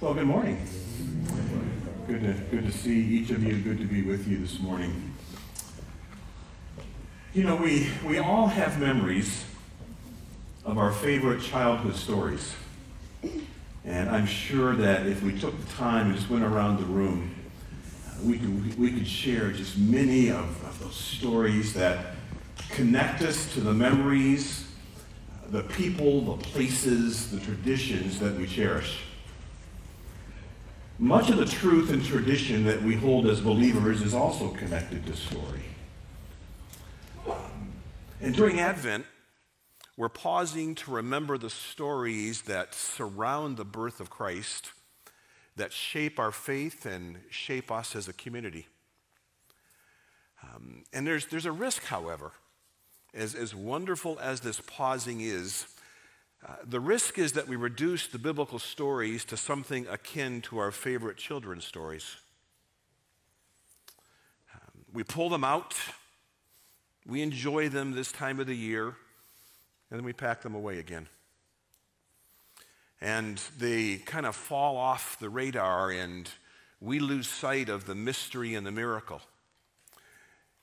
Well, good morning. Good to see each of you. Good to be with you this morning. You know, we all have memories of our favorite childhood stories. And I'm sure that if we took the time and just went around the room, we could share just many of those stories that connect us to the memories, the people, the places, the traditions that we cherish. Much of the truth and tradition that we hold as believers is also connected to story. And during Advent, we're pausing to remember the stories that surround the birth of Christ, that shape our faith and shape us as a community. And there's a risk, however. As wonderful as this pausing is, the risk is that we reduce the biblical stories to something akin to our favorite children's stories. We pull them out, we enjoy them this time of the year, and then we pack them away again. And they kind of fall off the radar, and we lose sight of the mystery and the miracle.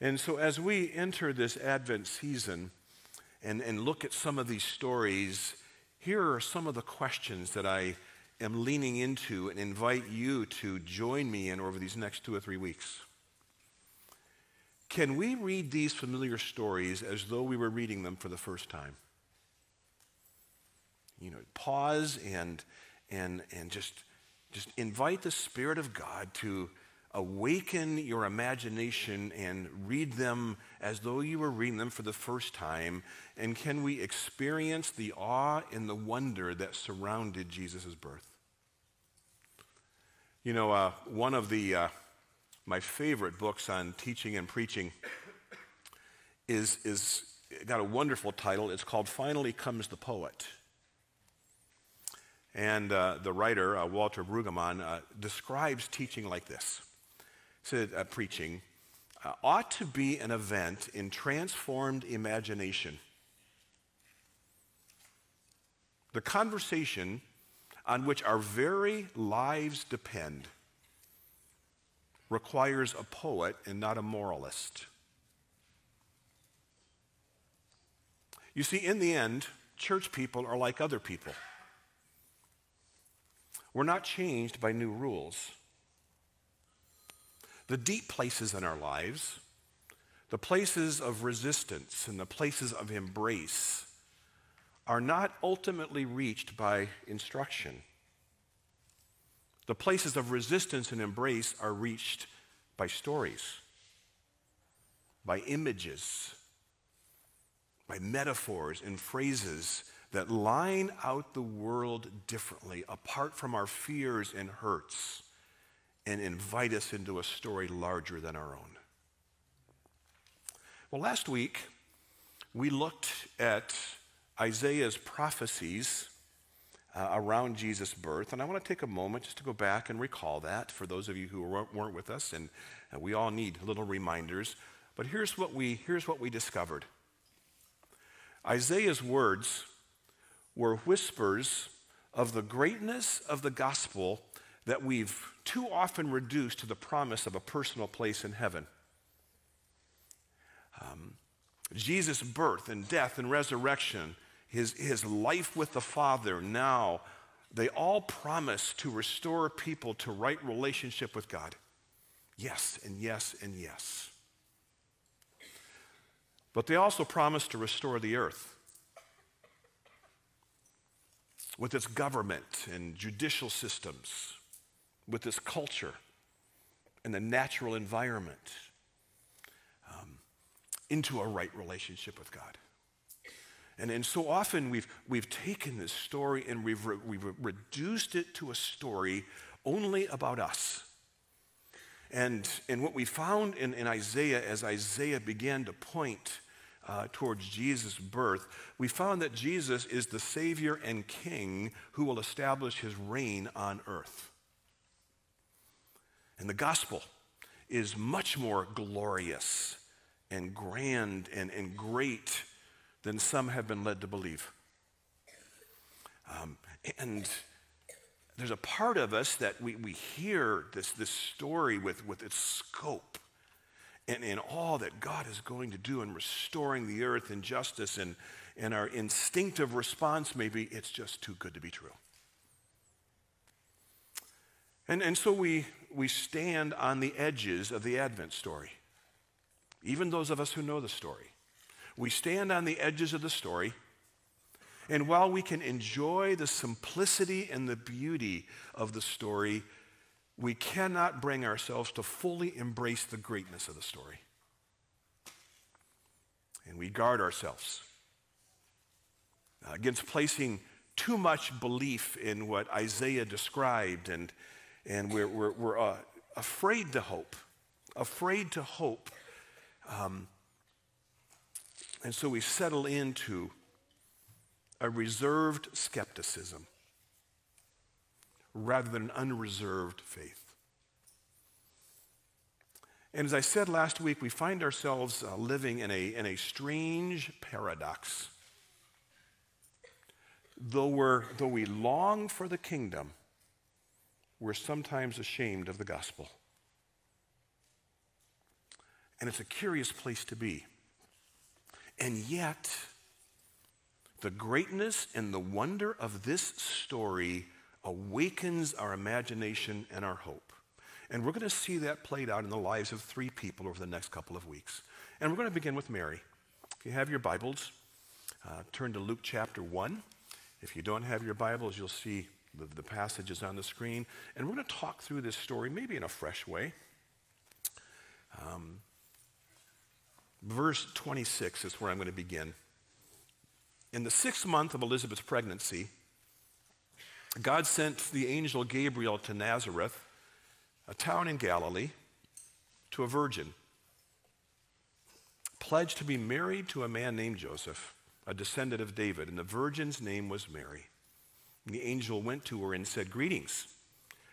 And so as we enter this Advent season and look at some of these stories, here are some of the questions that I am leaning into and invite you to join me in over these next 2 or 3 weeks. Can we read these familiar stories as though we were reading them for the first time? You know, pause and just invite the Spirit of God to awaken your imagination and read them as though you were reading them for the first time. And can we experience the awe and the wonder that surrounded Jesus' birth? You know, one of the my favorite books on teaching and preaching is got a wonderful title. It's called "Finally Comes the Poet." And the writer, Walter Brueggemann, describes teaching like this. Said, preaching ought to be an event in transformed imagination. The conversation on which our very lives depend requires a poet and not a moralist. You see, in the end, church people are like other people. We're not changed by new rules. The deep places in our lives, the places of resistance and the places of embrace, are not ultimately reached by instruction. The places of resistance and embrace are reached by stories, by images, by metaphors and phrases that line out the world differently, apart from our fears and hurts, and invite us into a story larger than our own. Well, last week, we looked at Isaiah's prophecies around Jesus' birth, and I want to take a moment just to go back and recall that for those of you who weren't with us, and we all need little reminders. But here's what we discovered. Isaiah's words were whispers of the greatness of the gospel that we've too often reduced to the promise of a personal place in heaven. Jesus' birth and death and resurrection, his life with the Father now, they all promise to restore people to right relationship with God. Yes, and yes, and yes. But they also promise to restore the earth with its government and judicial systems, with its culture and the natural environment, into a right relationship with God. And so often we've taken this story and we've reduced it to a story only about us. And what we found in Isaiah, as Isaiah began to point towards Jesus' birth, we found that Jesus is the Savior and King who will establish his reign on earth. And the gospel is much more glorious and grand and great than some have been led to believe. And there's a part of us that we hear this story with its scope and all that God is going to do in restoring the earth and justice, and our instinctive response maybe it's just too good to be true. And so we stand on the edges of the Advent story, even those of us who know the story. We stand on the edges of the story, and while we can enjoy the simplicity and the beauty of the story, we cannot bring ourselves to fully embrace the greatness of the story. And we guard ourselves against placing too much belief in what Isaiah described, and we're afraid to hope, and so we settle into a reserved skepticism rather than an unreserved faith. And as I said last week, we find ourselves living in a strange paradox. Though we long for the kingdom, we're sometimes ashamed of the gospel. And it's a curious place to be. And yet, the greatness and the wonder of this story awakens our imagination and our hope. And we're going to see that played out in the lives of three people over the next couple of weeks. And we're going to begin with Mary. If you have your Bibles, turn to Luke chapter 1. If you don't have your Bibles, you'll see the passages on the screen. And we're going to talk through this story maybe in a fresh way. Verse 26 is where I'm going to begin. In the 6th month of Elizabeth's pregnancy, God sent the angel Gabriel to Nazareth, a town in Galilee, to a virgin, pledged to be married to a man named Joseph, a descendant of David, and the virgin's name was Mary. And the angel went to her and said, "Greetings,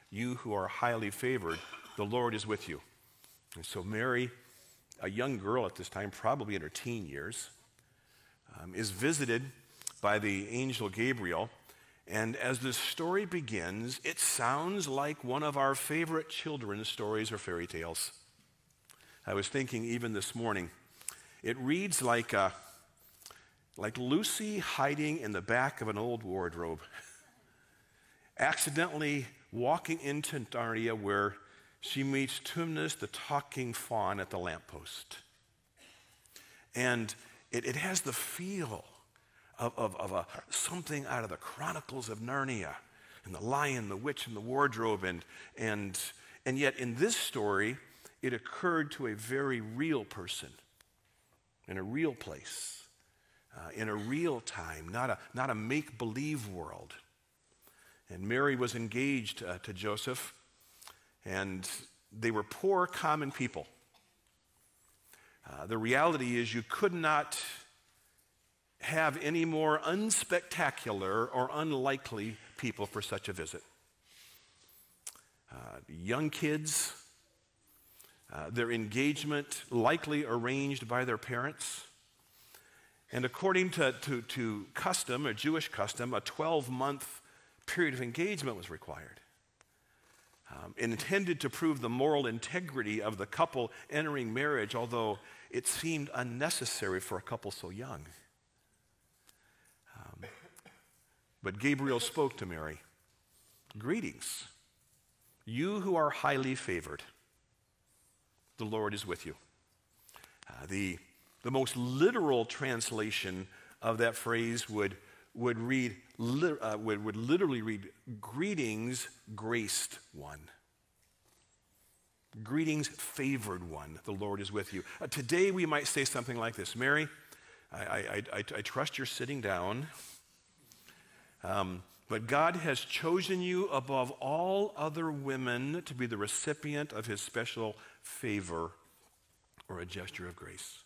you who are highly favored, the Lord is with you." And so Mary, a young girl at this time, probably in her teen years, is visited by the angel Gabriel. And as this story begins, it sounds like one of our favorite children's stories or fairy tales. I was thinking even this morning, it reads like Lucy hiding in the back of an old wardrobe, accidentally walking into Narnia where she meets Tumnus, the talking faun, at the lamppost. And it has the feel of something out of the Chronicles of Narnia, and the lion, the witch, and the wardrobe. And yet in this story, it occurred to a very real person, in a real place, in a real time, not a make-believe world. And Mary was engaged to Joseph, and they were poor, common people. The reality is you could not have any more unspectacular or unlikely people for such a visit. Young kids, their engagement likely arranged by their parents. And according to custom, a Jewish custom, a 12-month period of engagement was required, intended to prove the moral integrity of the couple entering marriage, although it seemed unnecessary for a couple so young. But Gabriel spoke to Mary. "Greetings, you who are highly favored. The Lord is with you." The most literal translation of that phrase would literally read, "Greetings, graced one." Greetings, favored one. The Lord is with you. Today we might say something like this: "Mary, I trust you're sitting down. But God has chosen you above all other women to be the recipient of his special favor," or a gesture of grace.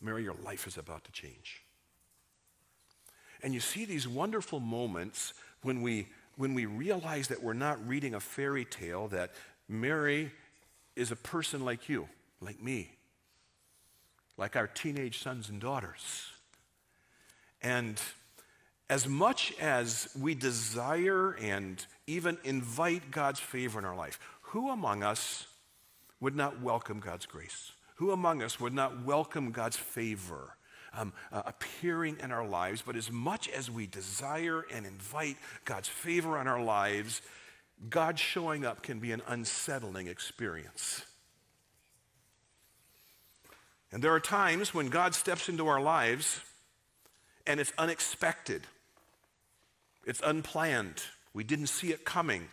"Mary, your life is about to change." And you see these wonderful moments when we realize that we're not reading a fairy tale, that Mary is a person like you, like me, like our teenage sons and daughters. And As much as we desire and even invite God's favor in our life, who among us would not welcome God's grace? Who among us would not welcome God's favor appearing in our lives? But as much as we desire and invite God's favor in our lives, God showing up can be an unsettling experience. And there are times when God steps into our lives and it's unexpected. It's unplanned. We didn't see it coming.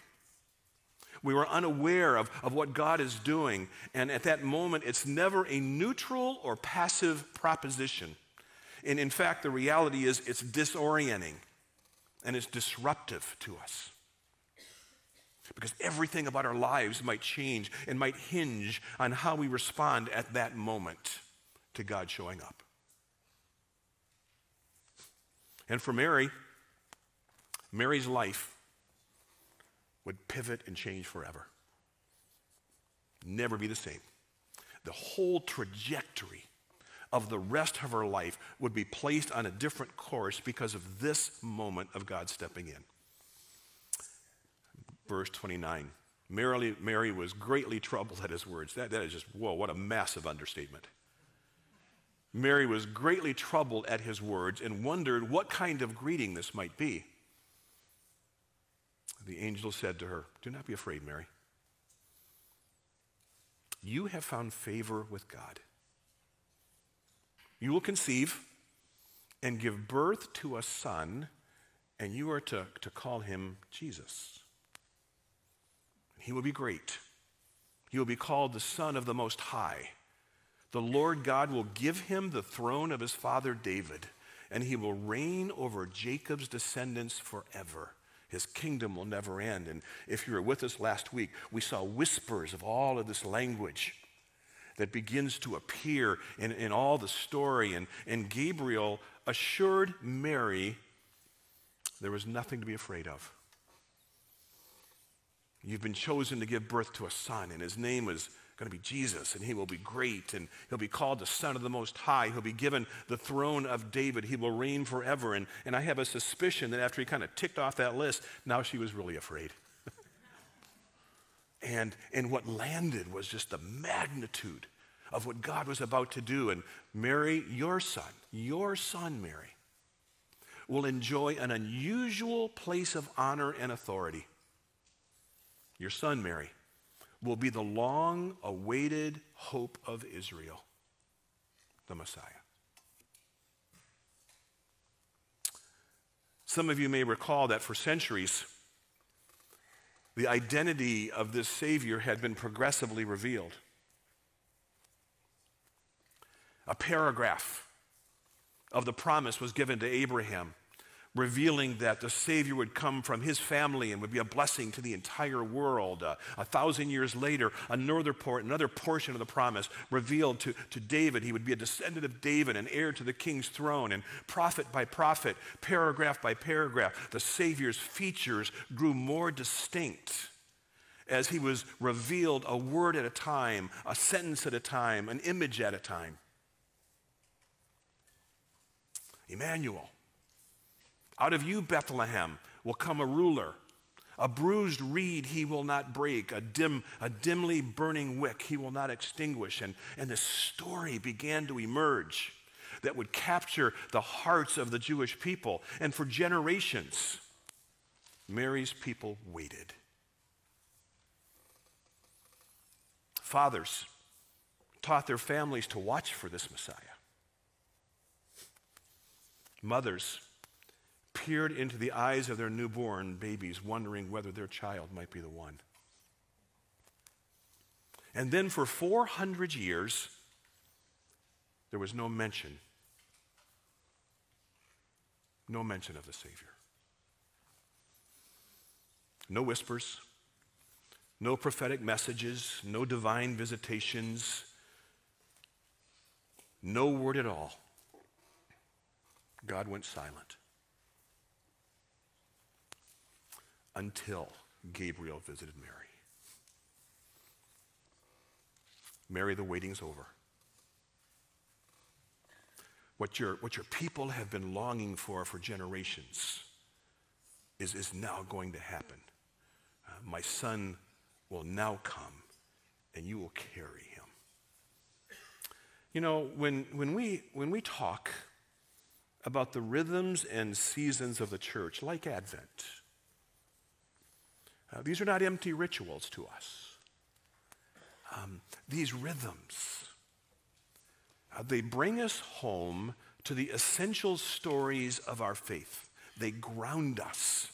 We were unaware of what God is doing. And at that moment, it's never a neutral or passive proposition. And in fact, the reality is it's disorienting and it's disruptive to us. Because everything about our lives might change and might hinge on how we respond at that moment to God showing up. And for Mary's life would pivot and change forever. Never be the same. The whole trajectory of the rest of her life would be placed on a different course because of this moment of God stepping in. Verse 29, Mary was greatly troubled at his words. That is just, whoa, what a massive understatement. Mary was greatly troubled at his words and wondered what kind of greeting this might be. The angel said to her, "Do not be afraid, Mary. You have found favor with God. You will conceive and give birth to a son, and you are to call him Jesus. He will be great. He will be called the Son of the Most High. The Lord God will give him the throne of his father David, and he will reign over Jacob's descendants forever. His kingdom will never end." And if you were with us last week, we saw whispers of all of this language that begins to appear in all the story. And Gabriel assured Mary there was nothing to be afraid of. You've been chosen to give birth to a son, and his name is going to be Jesus, and he will be great, and he'll be called the Son of the Most High. He'll be given the throne of David. He will reign forever. And I have a suspicion that after he kind of ticked off that list, now she was really afraid. And what landed was just the magnitude of what God was about to do. And Mary, your son, Mary, will enjoy an unusual place of honor and authority. Your son, Mary, will be the long-awaited hope of Israel, the Messiah. Some of you may recall that for centuries, the identity of this Savior had been progressively revealed. A paragraph of the promise was given to Abraham, revealing that the Savior would come from his family and would be a blessing to the entire world. 1,000 years later, another portion of the promise revealed to David. He would be a descendant of David, an heir to the king's throne. And prophet by prophet, paragraph by paragraph, the Savior's features grew more distinct as he was revealed a word at a time, a sentence at a time, an image at a time. Emmanuel. Out of you, Bethlehem, will come a ruler. A bruised reed he will not break. A dimly burning wick he will not extinguish. And the story began to emerge that would capture the hearts of the Jewish people. And for generations, Mary's people waited. Fathers taught their families to watch for this Messiah. Mothers peered into the eyes of their newborn babies, wondering whether their child might be the one. And then for 400 years, there was no mention of the Savior. No whispers, no prophetic messages, no divine visitations, no word at all. God went silent. Until Gabriel visited Mary. Mary, the waiting's over. What your people have been longing for generations is now going to happen. My son will now come, and you will carry him. You know, when we talk about the rhythms and seasons of the church, like Advent, these are not empty rituals to us. These rhythms, they bring us home to the essential stories of our faith. They ground us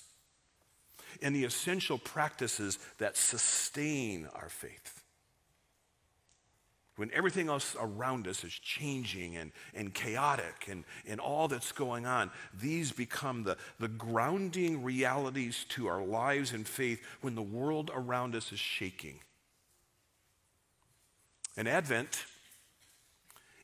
in the essential practices that sustain our faith. When everything else around us is changing and chaotic and all that's going on, these become the grounding realities to our lives and faith when the world around us is shaking. And Advent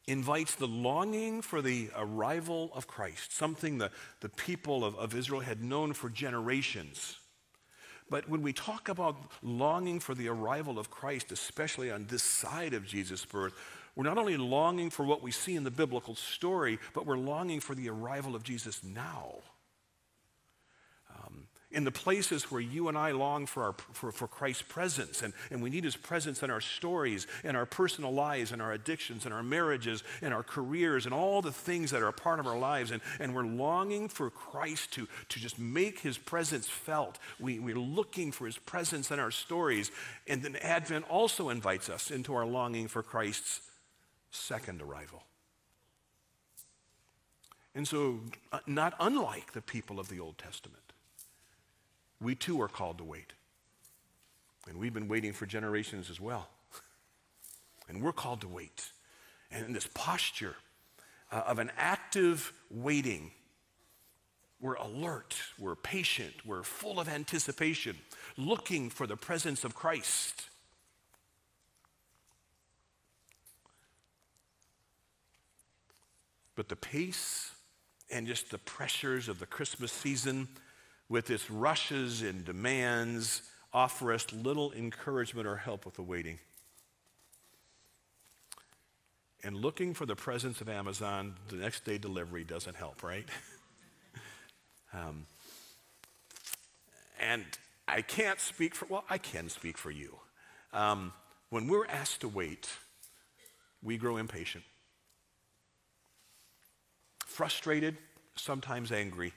invites the longing for the arrival of Christ, something the people of Israel had known for generations. But when we talk about longing for the arrival of Christ, especially on this side of Jesus' birth, we're not only longing for what we see in the biblical story, but we're longing for the arrival of Jesus now. In the places where you and I long for Christ's presence, and we need his presence in our stories, in our personal lives, in our addictions, in our marriages, in our careers, and all the things that are a part of our lives, and we're longing for Christ to just make his presence felt. We're looking for his presence in our stories, and then Advent also invites us into our longing for Christ's second arrival. And so, not unlike the people of the Old Testament, we too are called to wait. And we've been waiting for generations as well. And we're called to wait. And in this posture of an active waiting, we're alert, we're patient, we're full of anticipation, looking for the presence of Christ. But the pace and just the pressures of the Christmas season, with its rushes and demands, offer us little encouragement or help with the waiting. And looking for the presence of Amazon, the next day delivery doesn't help, right? And I can speak for you. When we're asked to wait, we grow impatient, frustrated, sometimes angry.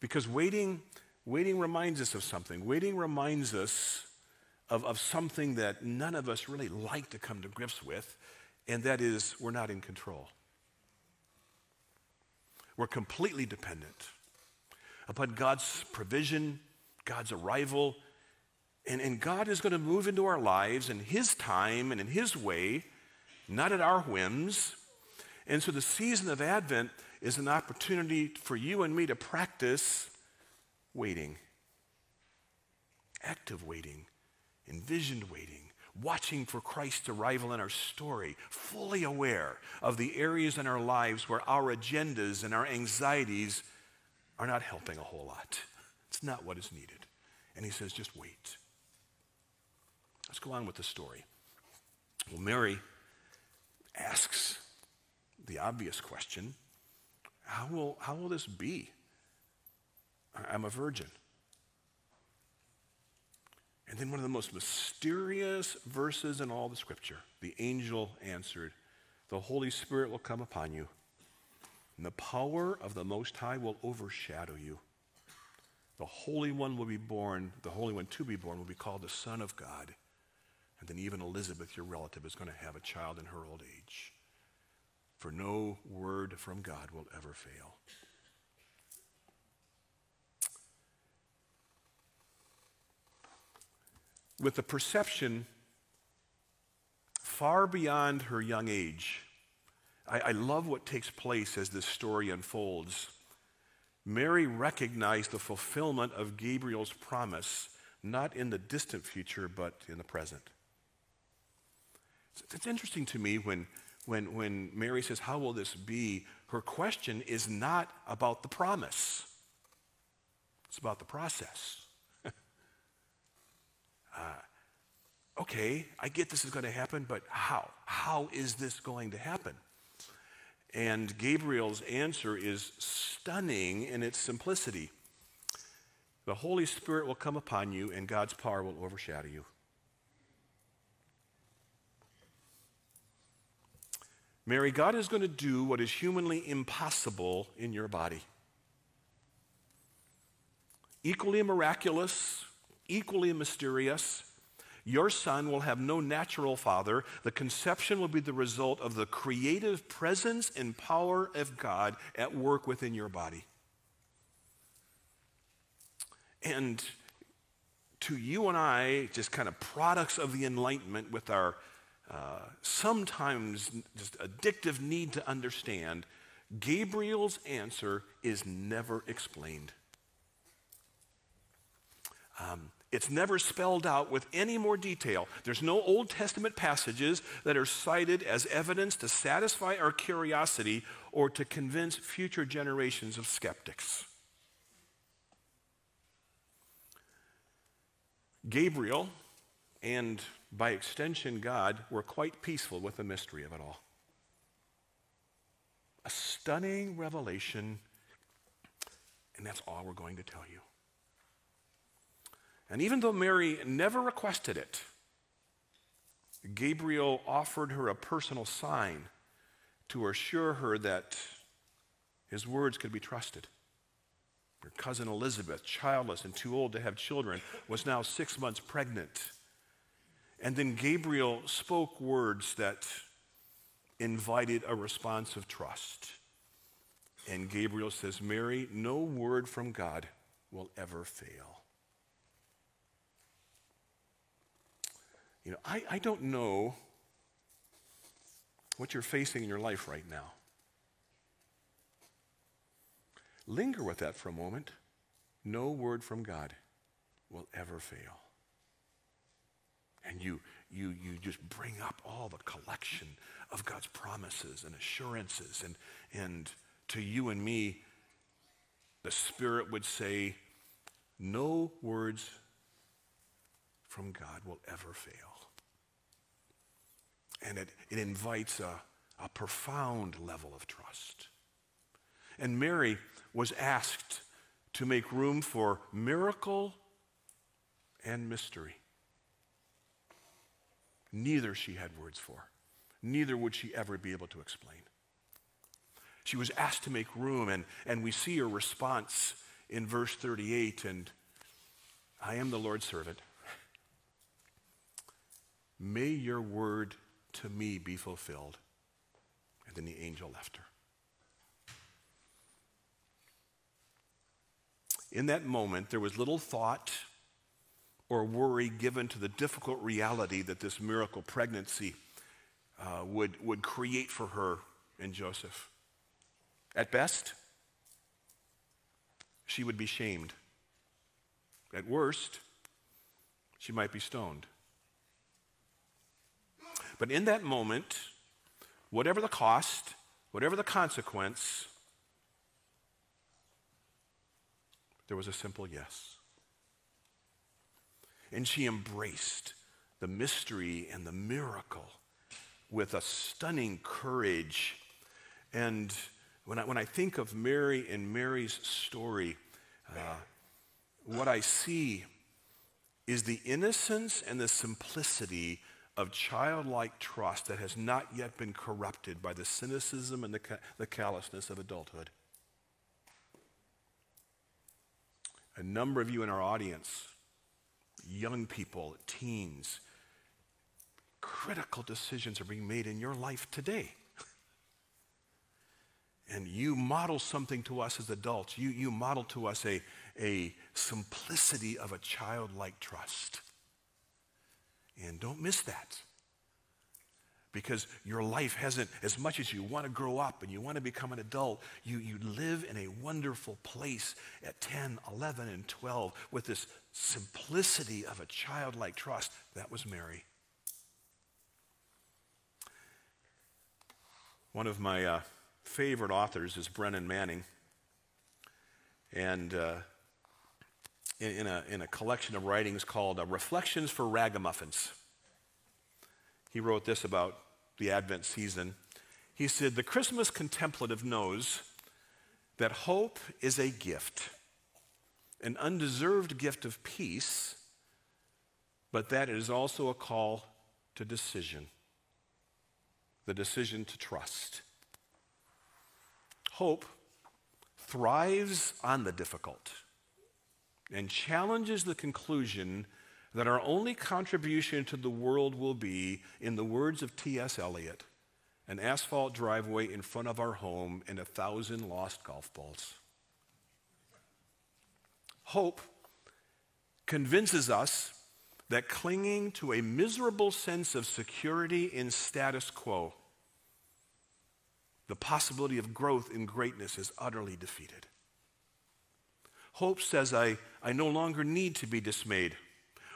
Because waiting reminds us of something. Waiting reminds us of something that none of us really like to come to grips with, and that is we're not in control. We're completely dependent upon God's provision, God's arrival, and God is going to move into our lives in his time and in his way, not at our whims. And so the season of Advent is an opportunity for you and me to practice waiting, active waiting, envisioned waiting, watching for Christ's arrival in our story, fully aware of the areas in our lives where our agendas and our anxieties are not helping a whole lot. It's not what is needed. And he says, just wait. Let's go on with the story. Well, Mary asks the obvious question, How will this be? I'm a virgin. And then one of the most mysterious verses in all the scripture, the angel answered, "The Holy Spirit will come upon you, and the power of the Most High will overshadow you. The Holy One to be born will be called the Son of God." And then even Elizabeth, your relative, is going to have a child in her old age. For no word from God will ever fail. With a perception far beyond her young age, I love what takes place as this story unfolds. Mary recognized the fulfillment of Gabriel's promise, not in the distant future, but in the present. It's interesting to me when Mary says, "How will this be?" her question is not about the promise. It's about the process. Okay, I get this is going to happen, but how? How is this going to happen? And Gabriel's answer is stunning in its simplicity. The Holy Spirit will come upon you, and God's power will overshadow you. Mary, God is going to do what is humanly impossible in your body. Equally miraculous, equally mysterious, your son will have no natural father. The conception will be the result of the creative presence and power of God at work within your body. And to you and I, just kind of products of the Enlightenment with our sometimes just addictive need to understand, Gabriel's answer is never explained. It's never spelled out with any more detail. There's no Old Testament passages that are cited as evidence to satisfy our curiosity or to convince future generations of skeptics. Gabriel, and by extension God, were quite peaceful with the mystery of it all. A stunning revelation, and that's all we're going to tell you. And even though Mary never requested it, Gabriel offered her a personal sign to assure her that his words could be trusted. Her cousin Elizabeth, childless and too old to have children, was now 6 months pregnant. And then Gabriel spoke words that invited a response of trust. And Gabriel says, Mary, no word from God will ever fail. You know, I don't know what you're facing in your life right now. Linger with that for a moment. No word from God will ever fail. And you just bring up all the collection of God's promises and assurances. And to you and me, the Spirit would say, no words from God will ever fail. And it invites a profound level of trust. And Mary was asked to make room for miracle and mystery. Neither she had words for. Neither would she ever be able to explain. She was asked to make room, and we see her response in verse 38, and I am the Lord's servant. May your word to me be fulfilled. And then the angel left her. In that moment, there was little thought or worry given to the difficult reality that this miracle pregnancy would create for her and Joseph. At best, she would be shamed. At worst, she might be stoned. But in that moment, whatever the cost, whatever the consequence, there was a simple yes. And she embraced the mystery and the miracle with a stunning courage. And when I think of Mary and Mary's story, what I see is the innocence and the simplicity of childlike trust that has not yet been corrupted by the cynicism and the callousness of adulthood. A number of you in our audience, young people, teens, critical decisions are being made in your life today. And you model something to us as adults. You model to us a simplicity of a childlike trust. And don't miss that, because your life hasn't, as much as you want to grow up and you want to become an adult, you live in a wonderful place at 10, 11, and 12 with this simplicity of a childlike trust. That was Mary. One of my favorite authors is Brennan Manning. And in a collection of writings called Reflections for Ragamuffins. He wrote this about the Advent season. He said, the Christmas contemplative knows that hope is a gift, an undeserved gift of peace, but that it is also a call to decision, the decision to trust. Hope thrives on the difficult and challenges the conclusion that our only contribution to the world will be, in the words of T.S. Eliot, an asphalt driveway in front of our home and 1,000 lost golf balls. Hope convinces us that clinging to a miserable sense of security in status quo, the possibility of growth in greatness is utterly defeated. Hope says, I no longer need to be dismayed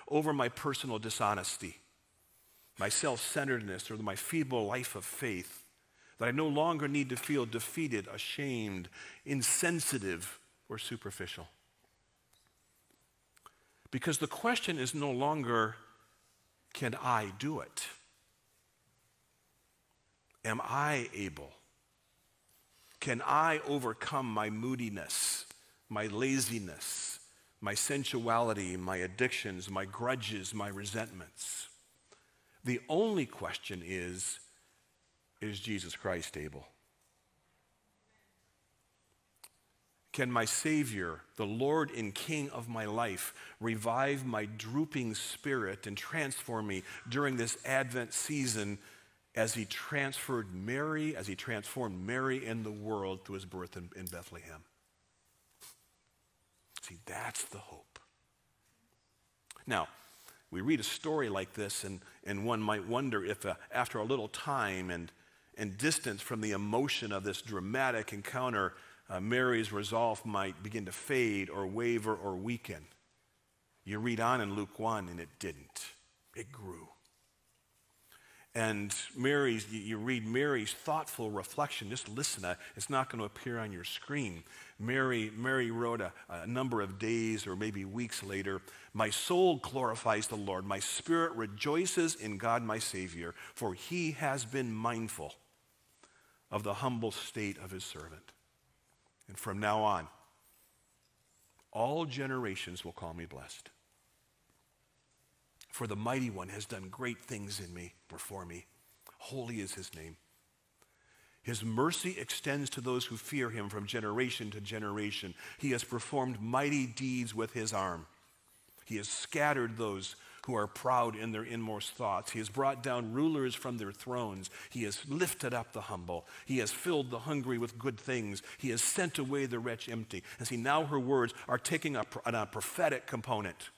over my personal dishonesty, my self-centeredness, or my feeble life of faith, that I no longer need to feel defeated, ashamed, insensitive, or superficial. Because the question is no longer, can I do it? Am I able? Can I overcome my moodiness, my laziness, my sensuality, my addictions, my grudges, my resentments? The only question is Jesus Christ able? Can my Savior, the Lord and King of my life, revive my drooping spirit and transform me during this Advent season as he transformed Mary and the world through his birth in Bethlehem? See, that's the hope. Now, we read a story like this, and one might wonder if after a little time and distance from the emotion of this dramatic encounter, Mary's resolve might begin to fade or waver or weaken. You read on in Luke 1, and it didn't. It grew. And you read Mary's thoughtful reflection. Just listen, it's not going to appear on your screen. Mary wrote a number of days or maybe weeks later, "My soul glorifies the Lord. My spirit rejoices in God my Savior, for he has been mindful of the humble state of his servant. And from now on, all generations will call me blessed. For the mighty one has done great things in me, before me. Holy is his name. His mercy extends to those who fear him from generation to generation. He has performed mighty deeds with his arm. He has scattered those who are proud in their inmost thoughts. He has brought down rulers from their thrones. He has lifted up the humble. He has filled the hungry with good things. He has sent away the wretch empty." And see, now her words are taking on a prophetic component.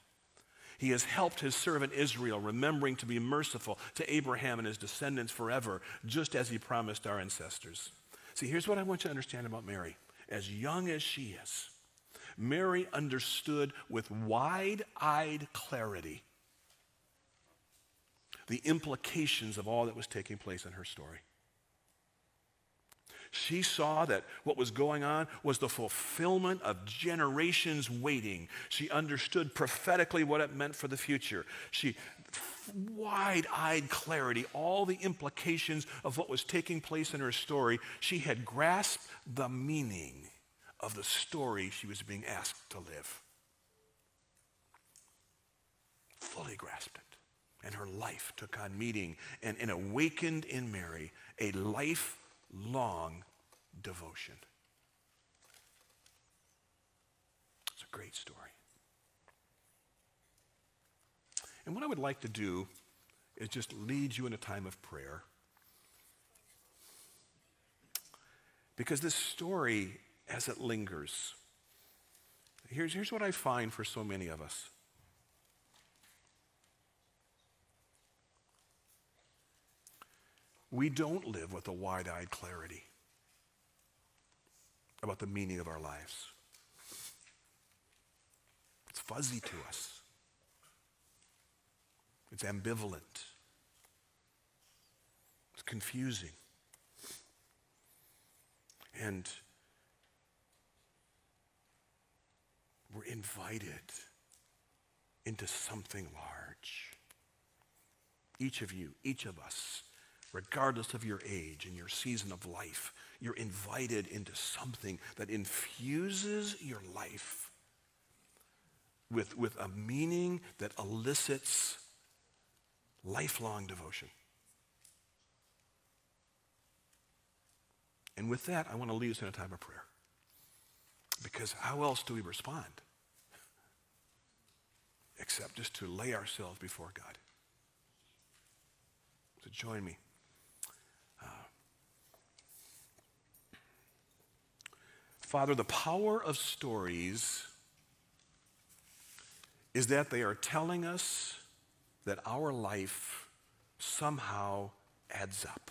"He has helped his servant Israel, remembering to be merciful to Abraham and his descendants forever, just as he promised our ancestors." See, here's what I want you to understand about Mary. As young as she is, Mary understood with wide-eyed clarity the implications of all that was taking place in her story. She saw that what was going on was the fulfillment of generations waiting. She understood prophetically what it meant for the future. She, wide-eyed clarity, all the implications of what was taking place in her story. She had grasped the meaning of the story she was being asked to live. Fully grasped it. And her life took on meaning and awakened in Mary a life long devotion. It's a great story. And what I would like to do is just lead you in a time of prayer, because this story, as it lingers, here's what I find for so many of us. We don't live with a wide-eyed clarity about the meaning of our lives. It's fuzzy to us. It's ambivalent. It's confusing. And we're invited into something large. Each of you, each of us, regardless of your age and your season of life, you're invited into something that infuses your life with a meaning that elicits lifelong devotion. And with that, I want to lead us in a time of prayer. Because how else do we respond except just to lay ourselves before God? So join me. Father, the power of stories is that they are telling us that our life somehow adds up,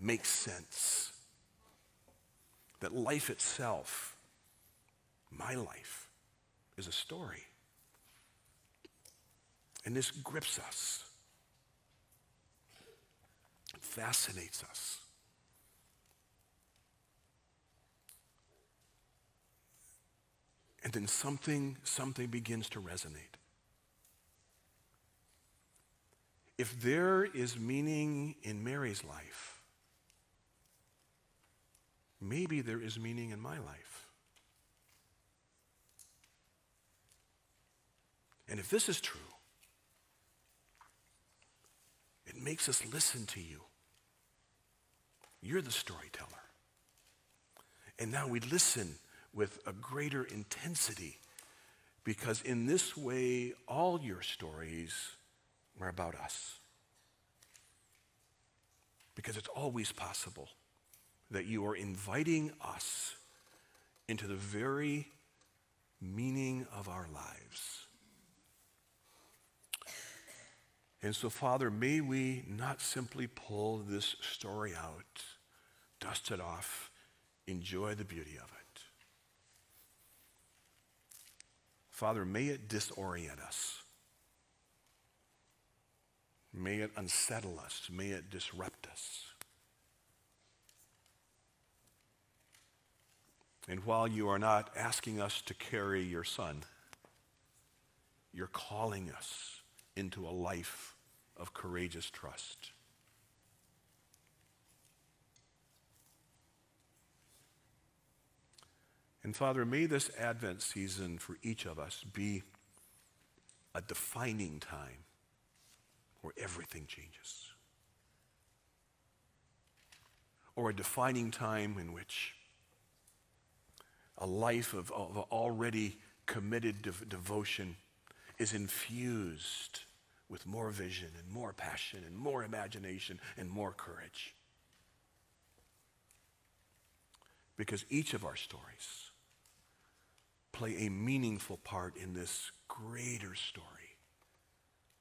makes sense. That life itself, my life, is a story. And this grips us. It fascinates us. And then something begins to resonate. If there is meaning in Mary's life, maybe there is meaning in my life. And if this is true, it makes us listen to you. You're the storyteller. And now we listen with a greater intensity, because in this way, all your stories are about us. Because it's always possible that you are inviting us into the very meaning of our lives. And so, Father, may we not simply pull this story out, dust it off, enjoy the beauty of it. Father, may it disorient us. May it unsettle us. May it disrupt us. And while you are not asking us to carry your son, you're calling us into a life of courageous trust. And Father, may this Advent season for each of us be a defining time where everything changes. Or a defining time in which a life of already committed devotion is infused with more vision and more passion and more imagination and more courage. Because each of our stories play a meaningful part in this greater story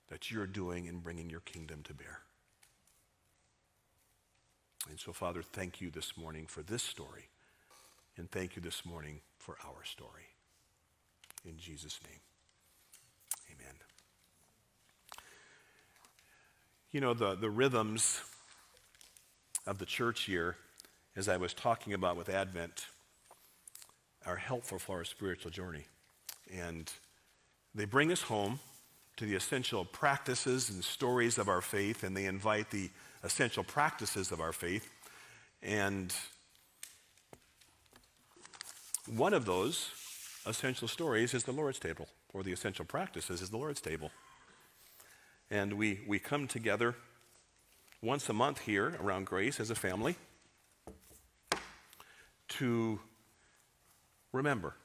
that you're doing in bringing your kingdom to bear. And so, Father, thank you this morning for this story. And thank you this morning for our story. In Jesus' name, amen. You know, the rhythms of the church year, as I was talking about with Advent, are helpful for our spiritual journey. And they bring us home to the essential practices and stories of our faith, and they invite the essential practices of our faith. And one of those essential stories is the Lord's table, or the essential practices is the Lord's table. And we come together once a month here around Grace as a family to remember.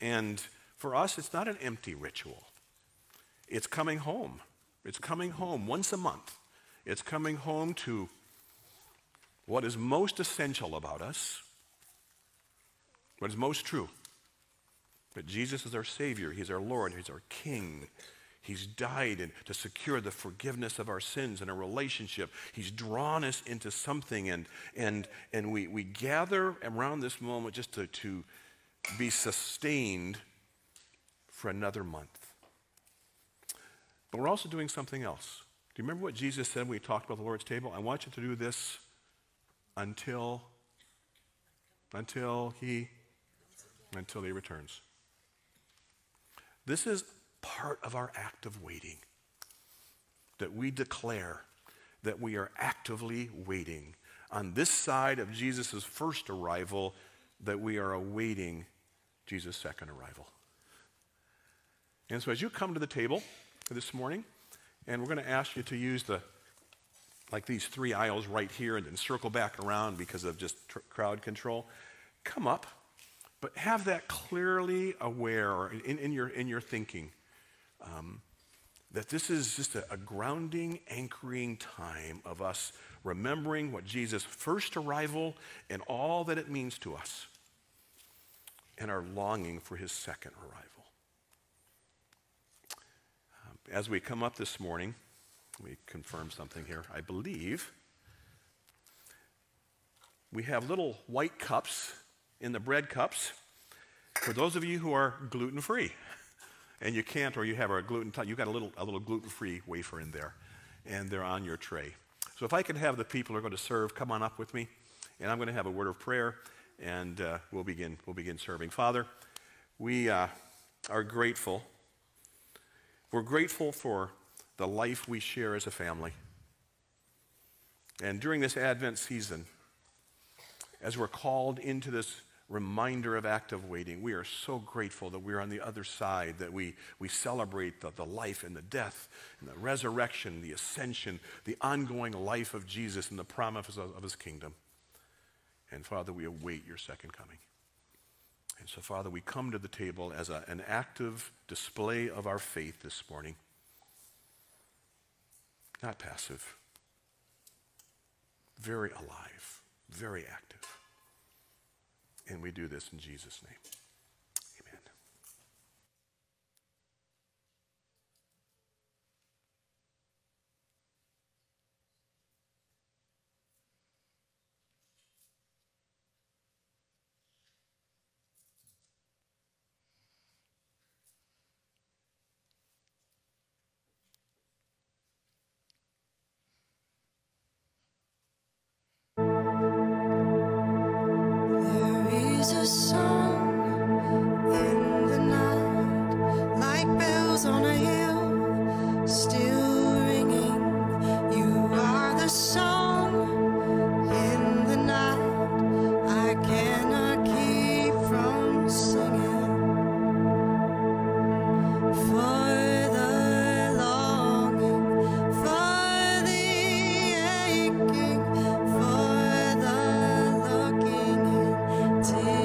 And for us, it's not an empty ritual. It's coming home. It's coming home once a month. It's coming home to what is most essential about us, what is most true, that Jesus is our Savior, He's our Lord, He's our King. He's died to secure the forgiveness of our sins and our relationship. He's drawn us into something, and we gather around this moment just to be sustained for another month. But we're also doing something else. Do you remember what Jesus said when we talked about the Lord's table? I want you to do this until he returns. This is part of our act of waiting. that we declare that we are actively waiting on this side of Jesus' first arrival, that we are awaiting Jesus' second arrival. And so as you come to the table this morning, and we're going to ask you to use these three aisles right here and then circle back around because of just crowd control, come up, but have that clearly aware in your thinking that this is just a grounding, anchoring time of us remembering what Jesus' first arrival and all that it means to us, and our longing for his second arrival. As we come up this morning, we confirm something here. I believe we have little white cups in the bread cups for those of you who are gluten-free. And you can't, or you have a gluten, you've got a little gluten-free wafer in there, and they're on your tray. So if I could have the people who are going to serve come on up with me, and I'm going to have a word of prayer, and we'll begin serving. Father, we are grateful. We're grateful for the life we share as a family. And during this Advent season, as we're called into this reminder of active waiting, we are so grateful that we're on the other side, that we celebrate the life and the death and the resurrection, the ascension, the ongoing life of Jesus and the promise of his kingdom. And Father, we await your second coming. And so Father, we come to the table as an active display of our faith this morning, not passive, very alive, very active. And we do this in Jesus' name. Amen. A song in the night, like bells on a hill, still ringing. You are the song in the night I cannot keep from singing. For the longing, for the aching, for the looking and taking.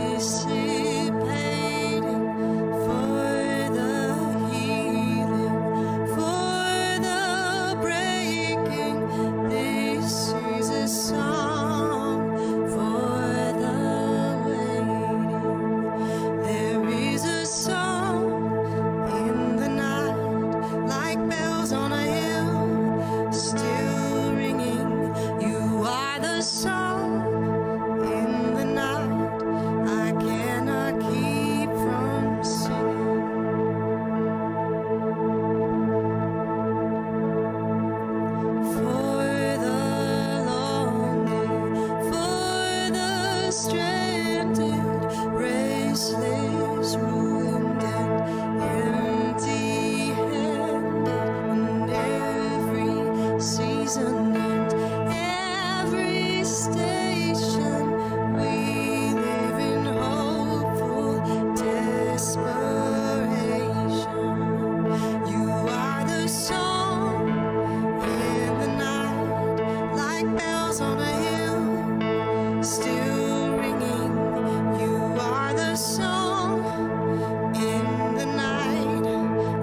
Song in the night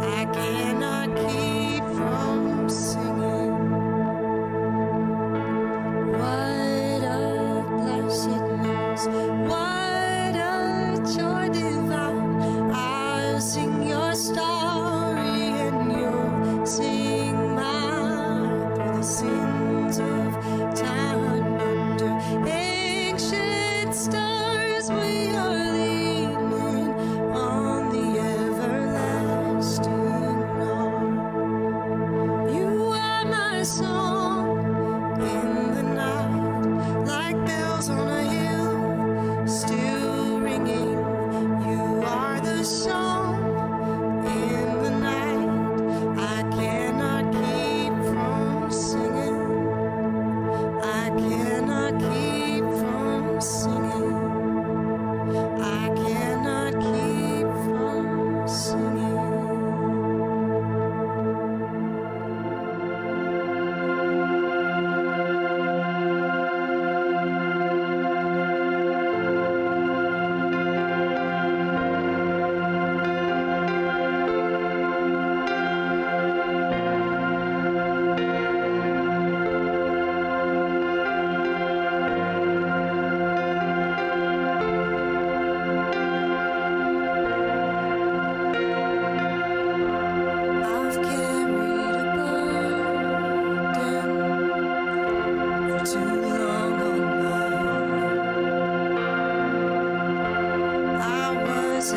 I cannot keep from So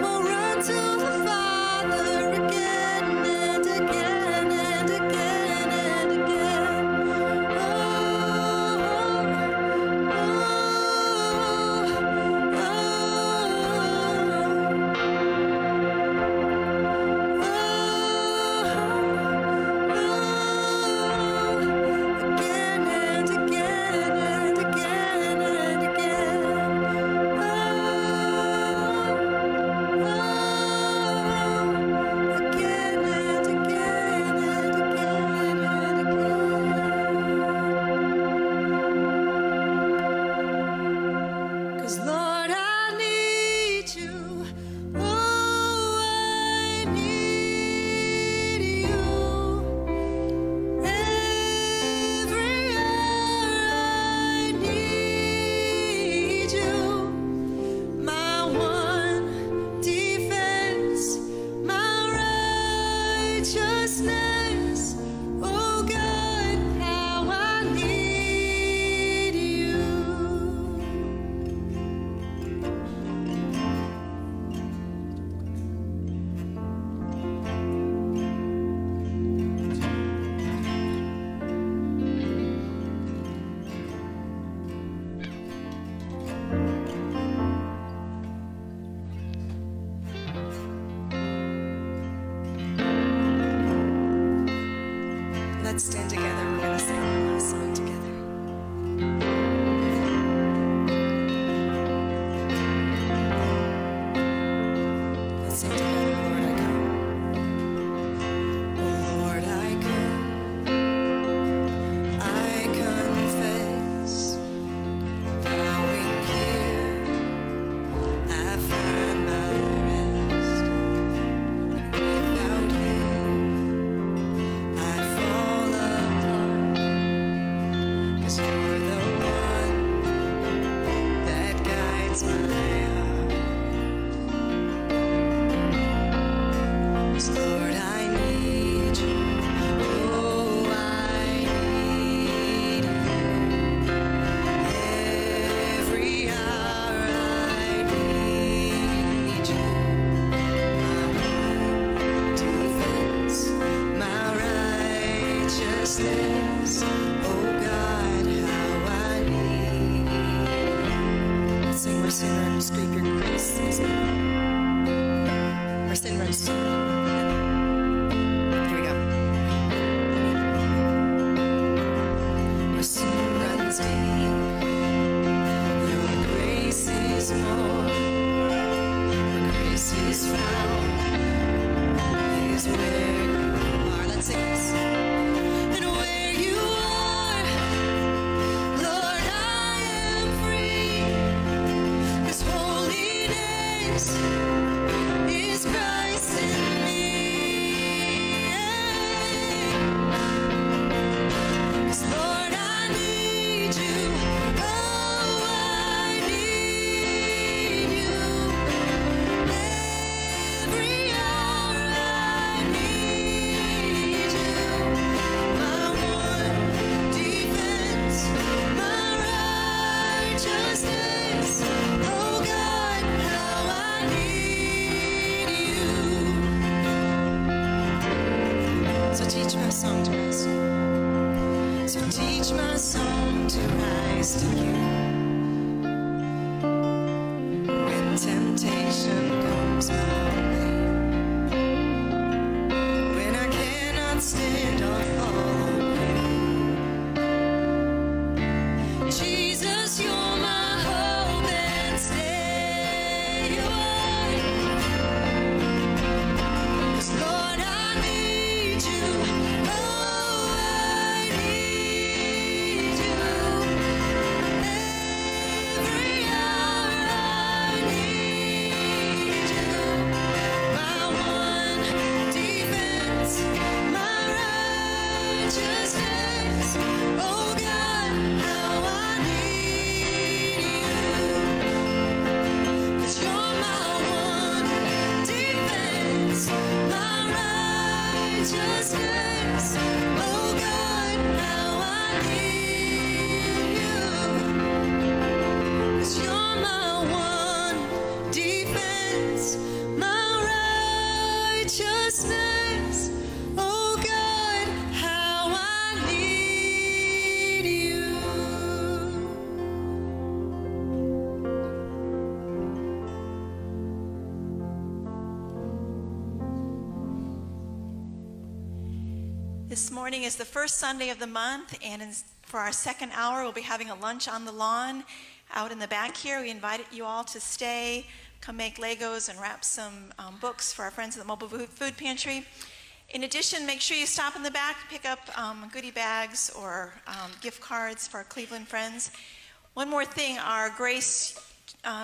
we'll run to the Let's stand together. We're going to sing our last song together. This morning is the first Sunday of the month, and for our second hour, we'll be having a lunch on the lawn out in the back here. We invited you all to stay, come make Legos, and wrap some books for our friends at the mobile food pantry. In addition, make sure you stop in the back, pick up goodie bags or gift cards for our Cleveland friends. One more thing, our Grace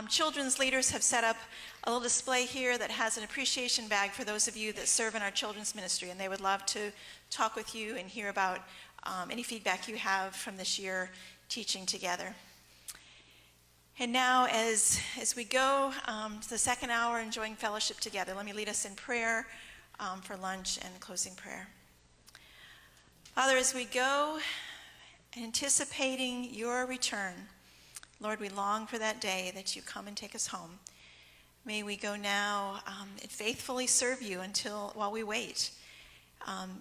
children's leaders have set up a little display here that has an appreciation bag for those of you that serve in our children's ministry, and they would love to talk with you and hear about any feedback you have from this year teaching together. And now as we go to the second hour, enjoying fellowship together, let me lead us in prayer for lunch and closing prayer. Father, as we go anticipating your return, Lord, we long for that day that you come and take us home. May we go now and faithfully serve you while we wait.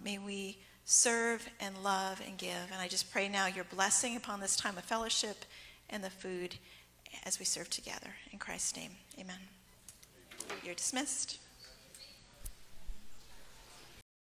May we serve and love and give. And I just pray now your blessing upon this time of fellowship and the food as we serve together. In Christ's name, amen. You're dismissed.